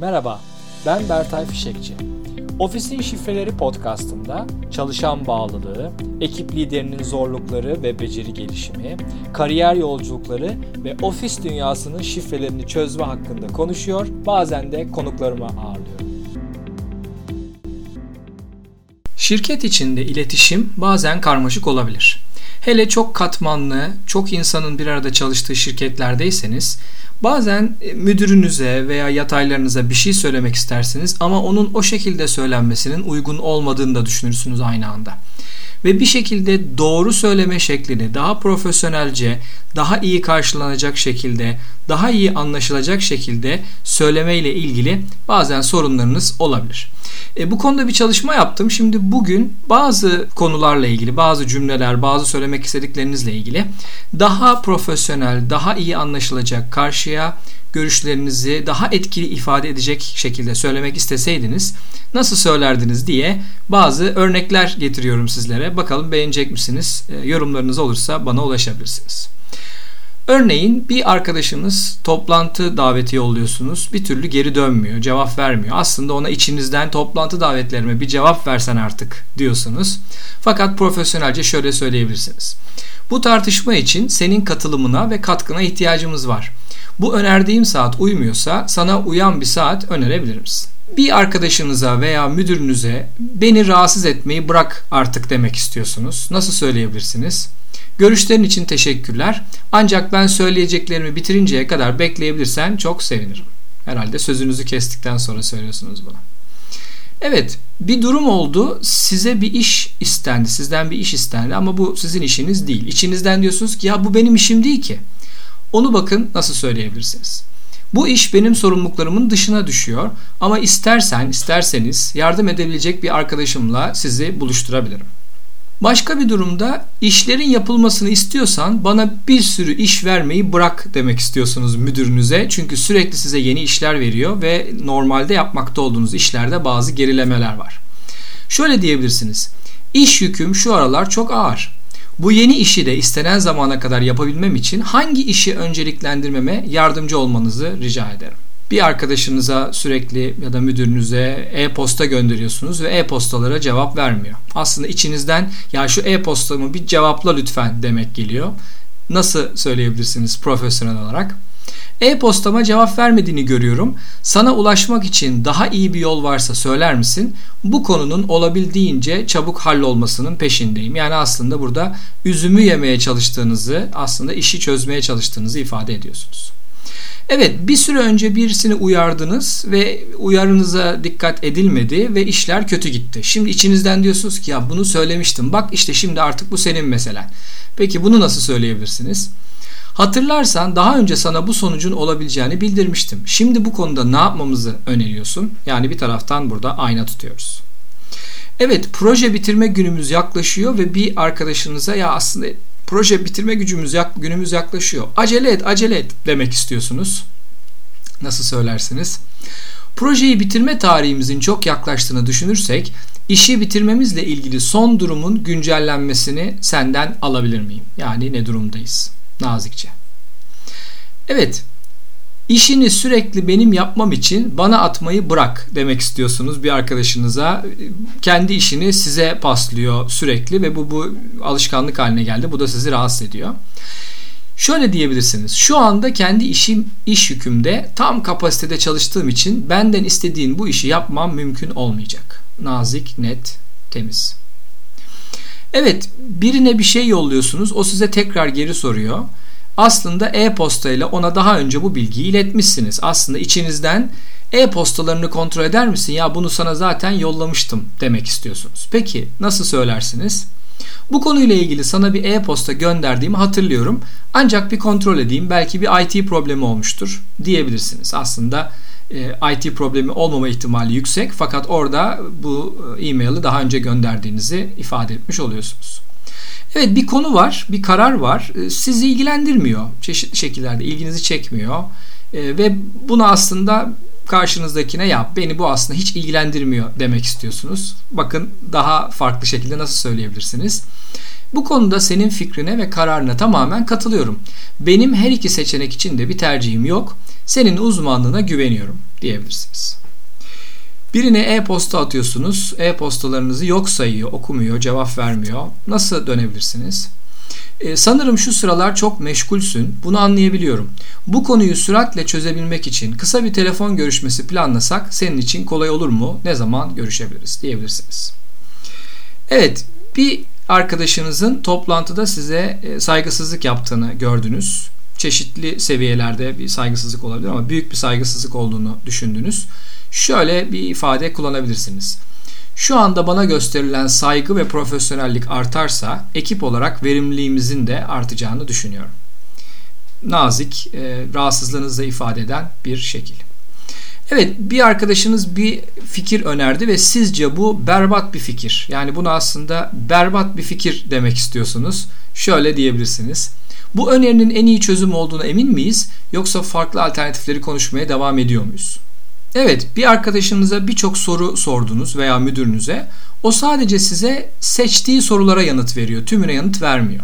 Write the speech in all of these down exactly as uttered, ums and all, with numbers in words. Merhaba, ben Bertay Fişekçi. Ofisin Şifreleri Podcast'ında çalışan bağlılığı, ekip liderinin zorlukları ve beceri gelişimi, kariyer yolculukları ve ofis dünyasının şifrelerini çözme hakkında konuşuyor, bazen de konuklarımı ağırlıyorum. Şirket içinde iletişim bazen karmaşık olabilir. Hele çok katmanlı, çok insanın bir arada çalıştığı şirketlerdeyseniz bazen müdürünüze veya yataylarınıza bir şey söylemek istersiniz ama onun o şekilde söylenmesinin uygun olmadığını da düşünürsünüz aynı anda. Ve bir şekilde doğru söyleme şeklini daha profesyonelce, daha iyi karşılanacak şekilde, daha iyi anlaşılacak şekilde söylemeyle ilgili bazen sorunlarınız olabilir. E, bu konuda bir çalışma yaptım. Şimdi bugün bazı konularla ilgili, bazı cümleler, bazı söylemek istediklerinizle ilgili daha profesyonel, daha iyi anlaşılacak, karşıya görüşlerinizi daha etkili ifade edecek şekilde söylemek isteseydiniz nasıl söylerdiniz diye bazı örnekler getiriyorum sizlere. Bakalım beğenecek misiniz? E, yorumlarınız olursa bana ulaşabilirsiniz. Örneğin bir arkadaşınız toplantı daveti yolluyorsunuz, bir türlü geri dönmüyor, cevap vermiyor. Aslında ona içinizden toplantı davetlerime bir cevap versen artık diyorsunuz. Fakat profesyonelce şöyle söyleyebilirsiniz. Bu tartışma için senin katılımına ve katkına ihtiyacımız var. Bu önerdiğim saat uymuyorsa sana uyan bir saat önerebilir misin? Bir arkadaşınıza veya müdürünüze beni rahatsız etmeyi bırak artık demek istiyorsunuz. Nasıl söyleyebilirsiniz? Görüşlerin için teşekkürler. Ancak ben söyleyeceklerimi bitirinceye kadar bekleyebilirsen çok sevinirim. Herhalde sözünüzü kestikten sonra söylüyorsunuz bunu. Evet, bir durum oldu. Size bir iş istendi. Sizden bir iş istendi ama bu sizin işiniz değil. İçinizden diyorsunuz ki ya bu benim işim değil ki. Onu bakın nasıl söyleyebilirsiniz. Bu iş benim sorumluluklarımın dışına düşüyor ama istersen, isterseniz yardım edebilecek bir arkadaşımla sizi buluşturabilirim. Başka bir durumda işlerin yapılmasını istiyorsan bana bir sürü iş vermeyi bırak demek istiyorsunuz müdürünüze. Çünkü sürekli size yeni işler veriyor ve normalde yapmakta olduğunuz işlerde bazı gerilemeler var. Şöyle diyebilirsiniz. İş yüküm şu aralar çok ağır. Bu yeni işi de istenen zamana kadar yapabilmem için hangi işi önceliklendirmeme yardımcı olmanızı rica ederim. Bir arkadaşınıza sürekli ya da müdürünüze e-posta gönderiyorsunuz ve e-postalara cevap vermiyor. Aslında içinizden ya şu e-postamı bir cevapla lütfen demek geliyor. Nasıl söyleyebilirsiniz profesyonel olarak? E-postama cevap vermediğini görüyorum. Sana ulaşmak için daha iyi bir yol varsa söyler misin? Bu konunun olabildiğince çabuk hallolmasının peşindeyim. Yani aslında burada üzümü yemeye çalıştığınızı, aslında işi çözmeye çalıştığınızı ifade ediyorsunuz. Evet, bir süre önce birisini uyardınız ve uyarınıza dikkat edilmedi ve işler kötü gitti. Şimdi içinizden diyorsunuz ki ya bunu söylemiştim. Bak işte şimdi artık bu senin meselen. Peki bunu nasıl söyleyebilirsiniz? Hatırlarsan daha önce sana bu sonucun olabileceğini bildirmiştim. Şimdi bu konuda ne yapmamızı öneriyorsun? Yani bir taraftan burada ayna tutuyoruz. Evet, proje bitirme günümüz yaklaşıyor ve bir arkadaşınıza ya aslında proje bitirme gücümüz yak, günümüz yaklaşıyor. Acele et, acele et demek istiyorsunuz. Nasıl söylersiniz? Projeyi bitirme tarihimizin çok yaklaştığını düşünürsek, işi bitirmemizle ilgili son durumun güncellenmesini senden alabilir miyim? Yani ne durumdayız? Nazikçe. Evet, işini sürekli benim yapmam için bana atmayı bırak demek istiyorsunuz bir arkadaşınıza. Kendi işini size paslıyor sürekli ve bu bu alışkanlık haline geldi. Bu da sizi rahatsız ediyor. Şöyle diyebilirsiniz. Şu anda kendi işim, iş yükümde tam kapasitede çalıştığım için benden istediğin bu işi yapmam mümkün olmayacak. Nazik, net, temiz. Evet, birine bir şey yolluyorsunuz. O size tekrar geri soruyor. Aslında e-posta ile ona daha önce bu bilgiyi iletmişsiniz. Aslında içinizden e-postalarını kontrol eder misin? Ya bunu sana zaten yollamıştım demek istiyorsunuz. Peki nasıl söylersiniz? Bu konuyla ilgili sana bir e-posta gönderdiğimi hatırlıyorum. Ancak bir kontrol edeyim. Belki bir I T problemi olmuştur diyebilirsiniz. Aslında I T problemi olmama ihtimali yüksek. Fakat orada bu e-maili daha önce gönderdiğinizi ifade etmiş oluyorsunuz. Evet, bir konu var, bir karar var. Sizi ilgilendirmiyor. Çeşitli şekillerde ilginizi çekmiyor. E, ve bunu aslında karşınızdakine yap. Beni bu aslında hiç ilgilendirmiyor demek istiyorsunuz. Bakın daha farklı şekilde nasıl söyleyebilirsiniz. Bu konuda senin fikrine ve kararına tamamen katılıyorum. Benim her iki seçenek için de bir tercihim yok. Senin uzmanlığına güveniyorum diyebilirsiniz. Birine e-posta atıyorsunuz. E-postalarınızı yok sayıyor, okumuyor, cevap vermiyor. Nasıl dönebilirsiniz? Ee, sanırım şu sıralar çok meşgulsün. Bunu anlayabiliyorum. Bu konuyu süratle çözebilmek için kısa bir telefon görüşmesi planlasak senin için kolay olur mu? Ne zaman görüşebiliriz diyebilirsiniz. Evet, bir arkadaşınızın toplantıda size saygısızlık yaptığını gördünüz. Çeşitli seviyelerde bir saygısızlık olabilir ama büyük bir saygısızlık olduğunu düşündünüz. Şöyle bir ifade kullanabilirsiniz. Şu anda bana gösterilen saygı ve profesyonellik artarsa ekip olarak verimliliğimizin de artacağını düşünüyorum. Nazik, rahatsızlığınızla ifade eden bir şekil. Evet, bir arkadaşınız bir fikir önerdi ve sizce bu berbat bir fikir. Yani bunu aslında berbat bir fikir demek istiyorsunuz. Şöyle diyebilirsiniz. Bu önerinin en iyi çözüm olduğuna emin miyiz? Yoksa farklı alternatifleri konuşmaya devam ediyor muyuz? Evet, bir arkadaşınıza birçok soru sordunuz veya müdürünüze. O sadece size seçtiği sorulara yanıt veriyor. Tümüne yanıt vermiyor.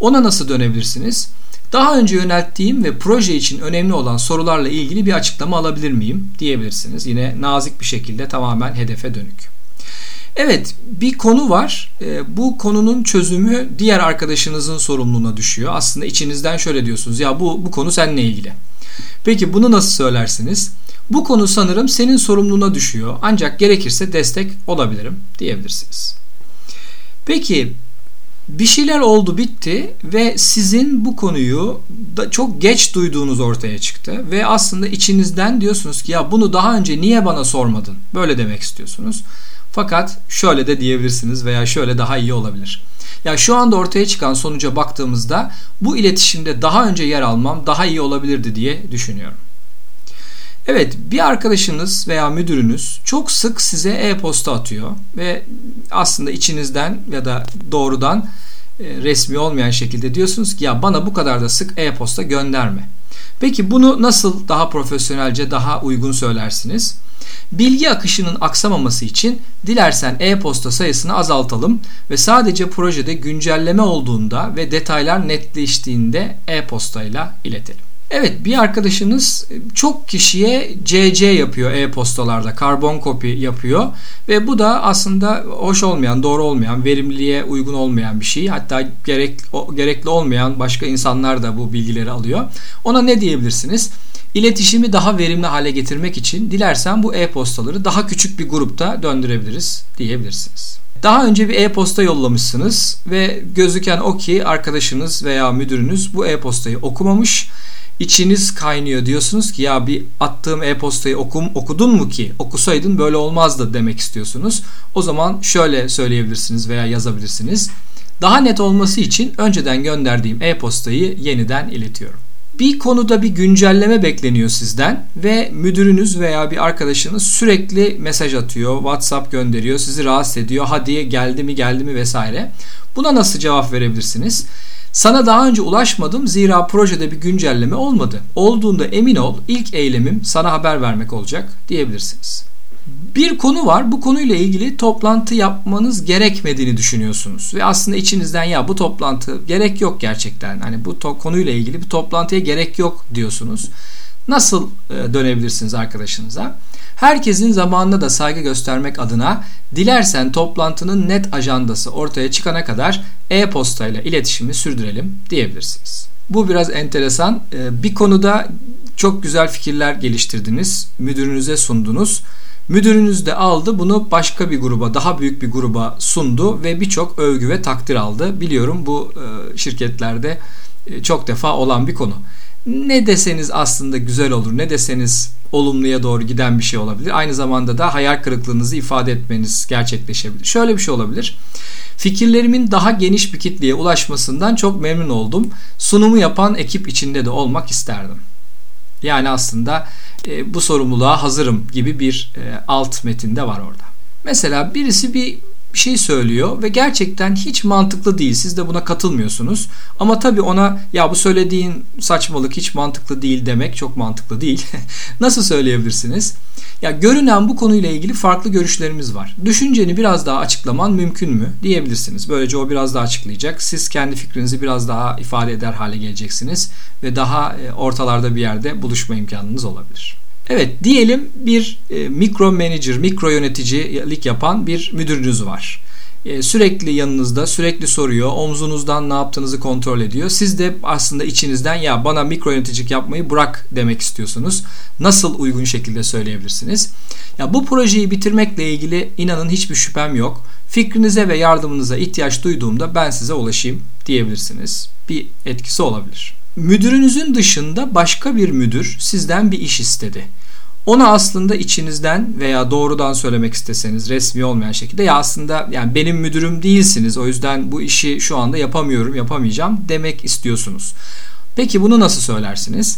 Ona nasıl dönebilirsiniz? Daha önce yönelttiğim ve proje için önemli olan sorularla ilgili bir açıklama alabilir miyim diyebilirsiniz. Yine nazik bir şekilde tamamen hedefe dönük. Evet, bir konu var. Bu konunun çözümü diğer arkadaşınızın sorumluluğuna düşüyor. Aslında içinizden şöyle diyorsunuz. Ya bu, bu konu seninle ilgili. Peki bunu nasıl söylersiniz? Bu konu sanırım senin sorumluluğuna düşüyor. Ancak gerekirse destek olabilirim diyebilirsiniz. Peki bir şeyler oldu bitti ve sizin bu konuyu da çok geç duyduğunuz ortaya çıktı. Ve aslında içinizden diyorsunuz ki ya bunu daha önce niye bana sormadın? Böyle demek istiyorsunuz. Fakat şöyle de diyebilirsiniz veya şöyle daha iyi olabilir. Ya şu anda ortaya çıkan sonuca baktığımızda bu iletişimde daha önce yer almam daha iyi olabilirdi diye düşünüyorum. Evet, bir arkadaşınız veya müdürünüz çok sık size e-posta atıyor ve aslında içinizden ya da doğrudan resmi olmayan şekilde diyorsunuz ki ya bana bu kadar da sık e-posta gönderme. Peki bunu nasıl daha profesyonelce, daha uygun söylersiniz? Bilgi akışının aksamaması için dilersen e-posta sayısını azaltalım ve sadece projede güncelleme olduğunda ve detaylar netleştiğinde e-postayla iletelim. Evet, bir arkadaşınız çok kişiye C C yapıyor e-postalarda, karbon kopi yapıyor ve bu da aslında hoş olmayan, doğru olmayan, verimliliğe uygun olmayan bir şey. Hatta gerek, gerekli olmayan başka insanlar da bu bilgileri alıyor. Ona ne diyebilirsiniz? İletişimi daha verimli hale getirmek için dilersen bu e-postaları daha küçük bir grupta döndürebiliriz diyebilirsiniz. Daha önce bir e-posta yollamışsınız ve gözüken o ki arkadaşınız veya müdürünüz bu e-postayı okumamış. İçiniz kaynıyor, diyorsunuz ki ya bir attığım e-postayı okum, okudun mu ki? Okusaydın böyle olmazdı demek istiyorsunuz. O zaman şöyle söyleyebilirsiniz veya yazabilirsiniz. Daha net olması için önceden gönderdiğim e-postayı yeniden iletiyorum. Bir konuda bir güncelleme bekleniyor sizden ve müdürünüz veya bir arkadaşınız sürekli mesaj atıyor, WhatsApp gönderiyor, sizi rahatsız ediyor. Hadi geldi mi geldi mi vesaire. Buna nasıl cevap verebilirsiniz? Sana daha önce ulaşmadım zira projede bir güncelleme olmadı. Olduğunda emin ol, ilk eylemim sana haber vermek olacak diyebilirsiniz. Bir konu var, bu konuyla ilgili toplantı yapmanız gerekmediğini düşünüyorsunuz. Ve aslında içinizden ya bu toplantı gerek yok gerçekten. Hani bu to- konuyla ilgili bir toplantıya gerek yok diyorsunuz. Nasıl dönebilirsiniz arkadaşınıza? Herkesin zamanına da saygı göstermek adına dilersen toplantının net ajandası ortaya çıkana kadar e-postayla iletişimi sürdürelim diyebilirsiniz. Bu biraz enteresan. Bir konuda çok güzel fikirler geliştirdiniz, müdürünüze sundunuz. Müdürünüz de aldı, bunu başka bir gruba, daha büyük bir gruba sundu ve birçok övgü ve takdir aldı. Biliyorum bu şirketlerde çok defa olan bir konu. Ne deseniz aslında güzel olur, ne deseniz olumluya doğru giden bir şey olabilir. Aynı zamanda da hayal kırıklığınızı ifade etmeniz gerçekleşebilir. Şöyle bir şey olabilir. Fikirlerimin daha geniş bir kitleye ulaşmasından çok memnun oldum. Sunumu yapan ekip içinde de olmak isterdim. Yani aslında e, bu sorumluluğa hazırım gibi bir e, alt metinde var orada. Mesela birisi bir bir şey söylüyor ve gerçekten hiç mantıklı değil. Siz de buna katılmıyorsunuz. Ama tabii ona ya bu söylediğin saçmalık, hiç mantıklı değil demek çok mantıklı değil. Nasıl söyleyebilirsiniz? Ya görünen bu konuyla ilgili farklı görüşlerimiz var. Düşünceni biraz daha açıklaman mümkün mü diyebilirsiniz. Böylece o biraz daha açıklayacak. Siz kendi fikrinizi biraz daha ifade eder hale geleceksiniz ve daha ortalarda bir yerde buluşma imkanınız olabilir. Evet, diyelim bir e, mikro manager, mikro yöneticilik yapan bir müdürünüz var. E, sürekli yanınızda, sürekli soruyor, omzunuzdan ne yaptığınızı kontrol ediyor. Siz de aslında içinizden ya bana mikro yöneticilik yapmayı bırak demek istiyorsunuz. Nasıl uygun şekilde söyleyebilirsiniz? Ya bu projeyi bitirmekle ilgili inanın hiçbir şüphem yok. Fikrinize ve yardımınıza ihtiyaç duyduğumda ben size ulaşayım diyebilirsiniz. Bir etkisi olabilir. Müdürünüzün dışında başka bir müdür sizden bir iş istedi. Ona aslında içinizden veya doğrudan söylemek isteseniz resmi olmayan şekilde ya aslında yani benim müdürüm değilsiniz, o yüzden bu işi şu anda yapamıyorum, yapamayacağım demek istiyorsunuz. Peki bunu nasıl söylersiniz?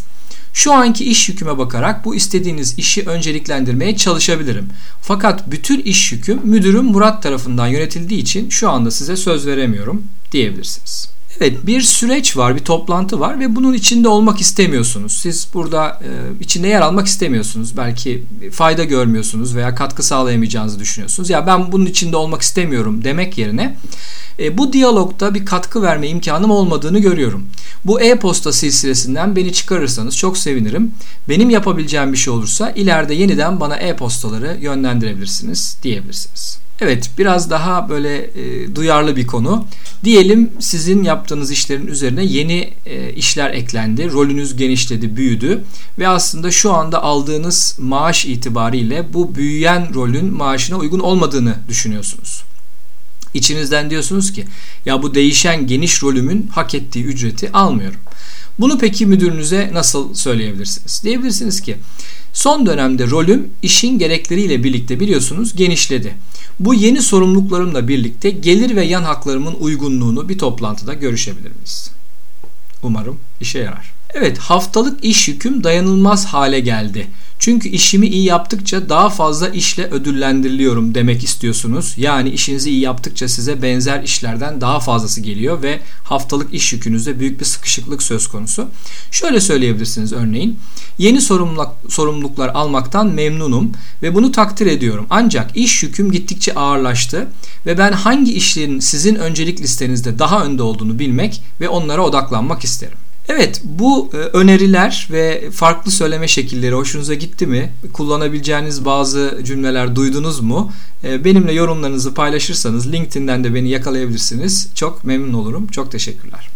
Şu anki iş yüküme bakarak bu istediğiniz işi önceliklendirmeye çalışabilirim. Fakat bütün iş yükü müdürüm Murat tarafından yönetildiği için şu anda size söz veremiyorum diyebilirsiniz. Evet, bir süreç var, bir toplantı var ve bunun içinde olmak istemiyorsunuz. Siz burada e, içinde yer almak istemiyorsunuz. Belki fayda görmüyorsunuz veya katkı sağlayamayacağınızı düşünüyorsunuz. Ya ben bunun içinde olmak istemiyorum demek yerine e, bu diyalogda bir katkı verme imkanım olmadığını görüyorum. Bu e-posta silsilesinden beni çıkarırsanız çok sevinirim. Benim yapabileceğim bir şey olursa ileride yeniden bana e-postaları yönlendirebilirsiniz diyebilirsiniz. Evet, biraz daha böyle e, duyarlı bir konu. Diyelim sizin yaptığınız işlerin üzerine yeni e, işler eklendi. Rolünüz genişledi, büyüdü ve aslında şu anda aldığınız maaş itibariyle bu büyüyen rolün maaşına uygun olmadığını düşünüyorsunuz. İçinizden diyorsunuz ki ya bu değişen geniş rolümün hak ettiği ücreti almıyorum. Bunu peki müdürünüze nasıl söyleyebilirsiniz? Diyebilirsiniz ki son dönemde rolüm işin gerekleriyle birlikte biliyorsunuz genişledi. Bu yeni sorumluluklarımla birlikte gelir ve yan haklarımın uygunluğunu bir toplantıda görüşebilir miyiz? Umarım işe yarar. Evet, haftalık iş yüküm dayanılmaz hale geldi. Çünkü işimi iyi yaptıkça daha fazla işle ödüllendiriliyorum demek istiyorsunuz. Yani işinizi iyi yaptıkça size benzer işlerden daha fazlası geliyor ve haftalık iş yükünüzde büyük bir sıkışıklık söz konusu. Şöyle söyleyebilirsiniz örneğin. Yeni sorumluluklar almaktan memnunum ve bunu takdir ediyorum. Ancak iş yüküm gittikçe ağırlaştı ve ben hangi işlerin sizin öncelik listenizde daha önde olduğunu bilmek ve onlara odaklanmak isterim. Evet, bu öneriler ve farklı söyleme şekilleri hoşunuza gitti mi? Kullanabileceğiniz bazı cümleler duydunuz mu? Benimle yorumlarınızı paylaşırsanız LinkedIn'den de beni yakalayabilirsiniz. Çok memnun olurum. Çok teşekkürler.